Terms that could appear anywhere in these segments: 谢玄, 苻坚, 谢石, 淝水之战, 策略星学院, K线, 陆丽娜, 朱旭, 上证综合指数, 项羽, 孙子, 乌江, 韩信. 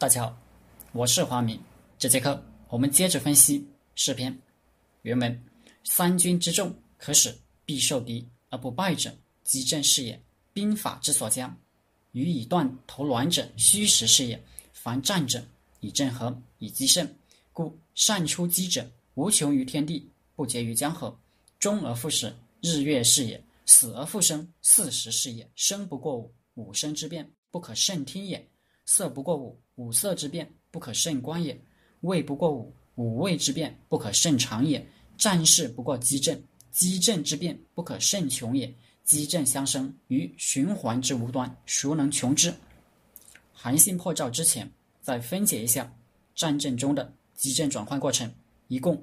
大家好，我是华明。这节课我们接着分析诗篇。原文：三军之众，可使必受敌而不败者，积政是也；兵法之所将，予以断头卵者，虚实是也。凡战者，以正合，以击胜。故善出击者，无穷于天地，不竭于江河。终而复始，日月是也；死而复生，四时是也。生不过午，五声之变，不可胜听也；色不过午，五色之变，不可胜观也；味不过午，五味之变，不可胜尝也；战事不过机政，机政之变，不可胜穷也；机政相生，于循环之无端，孰能穷之？韩信破赵之前，再分解一下战争中的机政转换过程，一共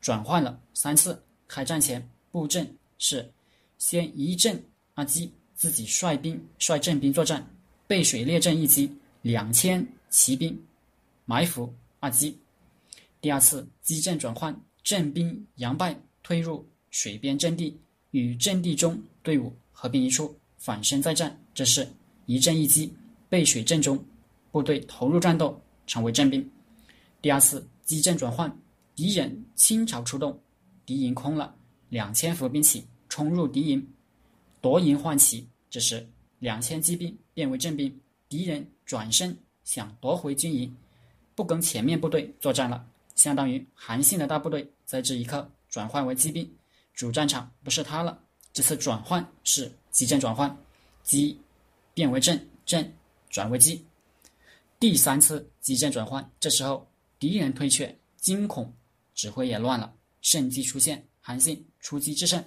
转换了三次。开战前，布阵是先一阵阿基自己率正兵作战，背水列阵一击，2000骑兵埋伏阿基。第二次机阵转换，正兵佯败，退入水边阵地，与阵地中队伍合并一处，反身再战。这是一阵一击，背水阵中部队投入战斗，成为正兵。第二次机阵转换，敌人倾巢出动，敌营空了，2000伏兵起冲入敌营，夺营换旗。这时2000骑兵变为正兵，敌人转身想夺回军营，不跟前面部队作战了，相当于韩信的大部队在这一刻转换为骑兵，主战场不是他了。这次转换是机阵转换，机变为正，正转为机。第三次机阵转换，这时候敌人退却，惊恐，指挥也乱了，胜机出现，韩信出击制胜，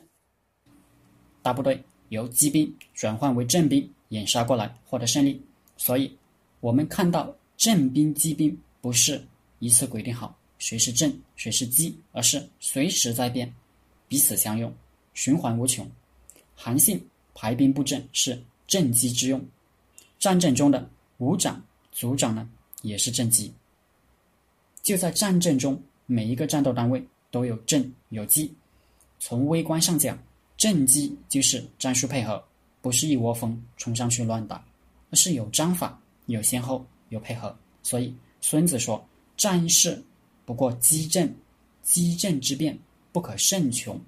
大部队由机兵转换为正兵，掩杀过来，获得胜利。所以我们看到正兵机兵不是一次规定好谁是正谁是机，而是随时在变，彼此相用，循环无穷。韩信排兵布阵是正机之用，战争中的伍长、族长呢也是正机。就在战争中，每一个战斗单位都有正有机。从微观上讲，正机就是战术配合，不是一窝蜂冲上去乱打，而是有章法，有先后，有配合。所以孙子说：战事不过机政，机政之变，不可胜穷。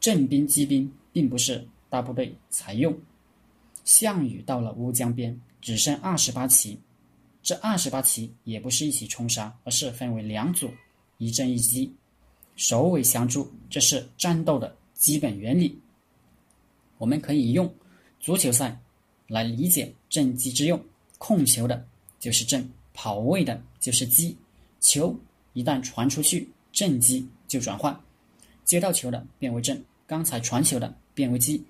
正兵机兵并不是大部队才用。项羽到了乌江边，只剩28骑，这28骑也不是一起冲杀，而是分为两组，一正一机，首尾相助，这是战斗的基本原理。我们可以用足球赛来理解正机之用，控球的就是正，跑位的就是机，球一旦传出去，正机就转换，接到球的变为正，刚才传球的变为机。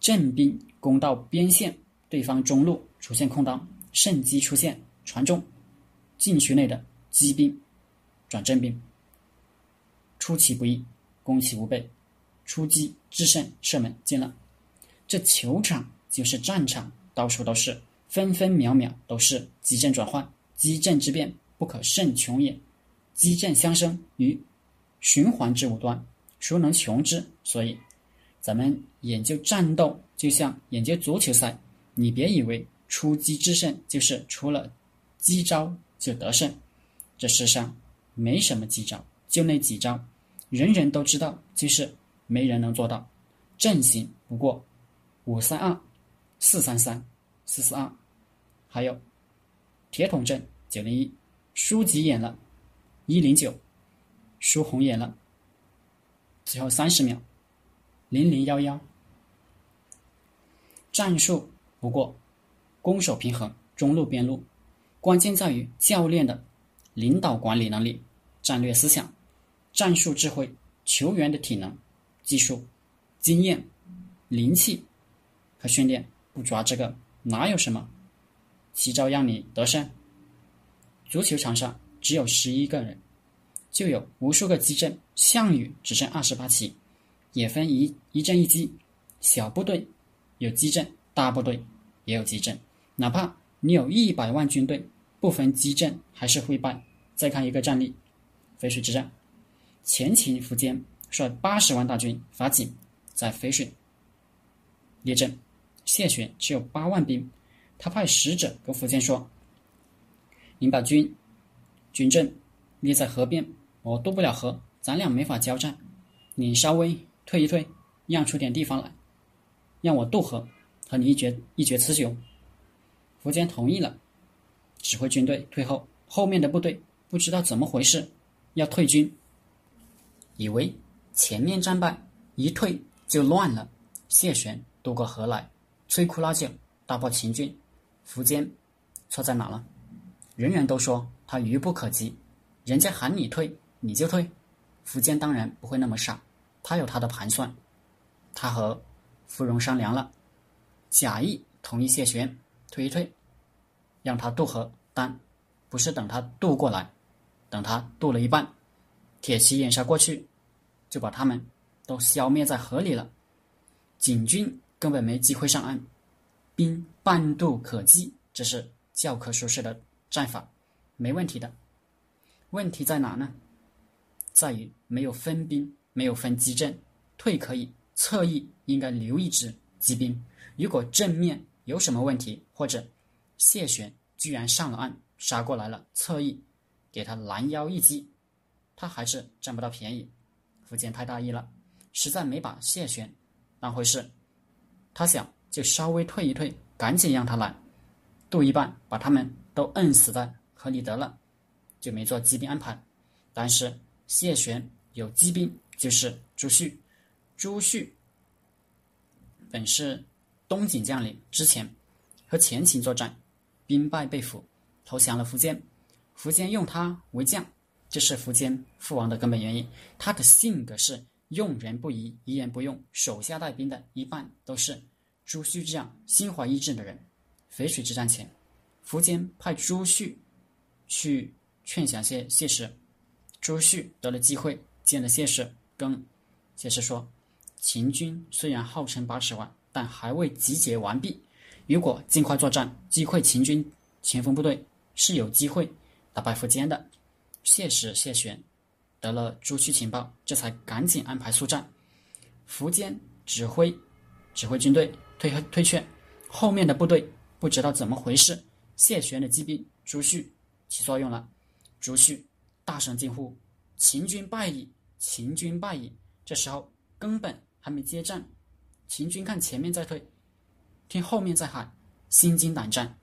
正兵攻到边线，对方中路出现空当，胜机出现，传中，禁区内的机兵转正兵，出其不意，攻其无备，出击制胜，射门进了。这球场就是战场，到处都是，分分秒秒都是机政转换，机政之变，不可胜穷也；机政相生，于循环之无端，孰能穷之？所以咱们研究战斗就像研究足球赛，你别以为出击制胜就是出了机招就得胜，这世上没什么机招，就那几招，人人都知道，就是没人能做到。阵型不过532、433、442，还有铁桶阵901，舒吉演了109，舒红演了最后30秒0011。战术不过攻守平衡，中路边路，关键在于教练的领导管理能力、战略思想、战术智慧，球员的体能、技术、经验、灵气和训练，不抓这个哪有什么奇招让你得胜？足球场上只有11个人，就有无数个机阵。项羽只剩28骑，也分一阵一机，小部队有机阵，大部队也有机阵。哪怕你有100万军队，不分机阵还是会败。再看一个战例，淝水之战，前秦苻坚率80万大军伐景，在淝水列阵，谢玄只有8万兵，他派使者跟苻坚说：林把军阵列在河边，我渡不了河，咱俩没法交战，你稍微退一退，让出点地方来，让我渡河，和你一决雌雄。苻坚同意了，指挥军队退后，后面的部队不知道怎么回事要退军，以为前面战败，一退就乱了。谢玄渡过河来，摧枯拉朽，大破秦军。苻坚错在哪了？人人都说他愚不可及，人家喊你退你就退。苻坚当然不会那么傻，他有他的盘算。他和芙蓉商量了，假意同意谢玄退一退，让他渡河，但不是等他渡过来，等他渡了一半，铁骑掩杀过去，就把他们都消灭在河里了。锦军根本没机会上岸，兵半渡可击，这是教科书式的战法，没问题的。问题在哪呢？在于没有分兵，没有分机阵，退可以，侧翼应该留一支机兵。如果正面有什么问题，或者谢玄居然上了岸，杀过来了，侧翼给他拦腰一击，他还是占不到便宜。苻坚太大意了，实在没把谢玄当回事，他想就稍微退一退，赶紧让他来渡一半，把他们都摁死在河里得了，就没做机兵安排。但是谢玄有机兵，就是朱旭。朱旭本是东锦将领，之前和前秦作战，兵败被俘，投降了苻坚。苻坚用他为将，这是苻坚父王的根本原因。他的性格是用人不疑，疑人不用，手下带兵的一半都是朱旭这样心怀意志的人。淝水之战前，苻坚派朱旭去劝降谢石，朱旭得了机会见了谢石，跟谢石说，秦军虽然号称80万，但还未集结完毕，如果尽快作战，击溃秦军前锋部队，是有机会打败苻坚的。谢石、谢玄得了朱旭情报，这才赶紧安排速战。苻坚指挥军队退却，后面的部队不知道怎么回事，谢玄的机兵朱旭起作用了。朱旭大声惊呼，秦军败矣，秦军败矣。这时候根本还没接战，秦军看前面在退，听后面在喊，心惊胆战，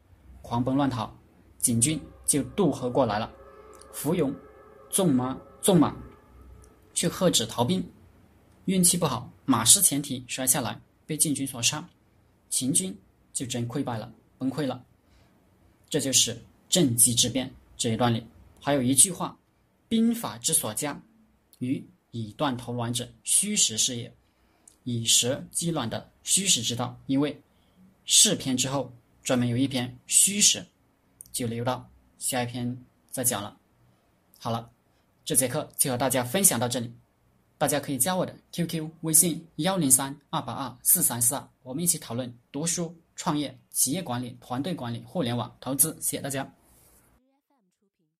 狂奔乱逃。锦军就渡河过来了，芙蓉纵马去喝止逃兵，运气不好，马失前蹄摔下来，被晋军所杀，秦军就真溃败了，崩溃了。这就是政绩之变。这一段里还有一句话，兵法之所加，于以断头卵者，虚实是也。以实击卵的虚实之道，因为是篇之后专门有一篇虚实，就留到下一篇再讲了。好了，这节课就和大家分享到这里，大家可以加我的 QQ 微信103-282-4342，我们一起讨论读书、创业、企业管理、团队管理、互联网投资。谢谢大家。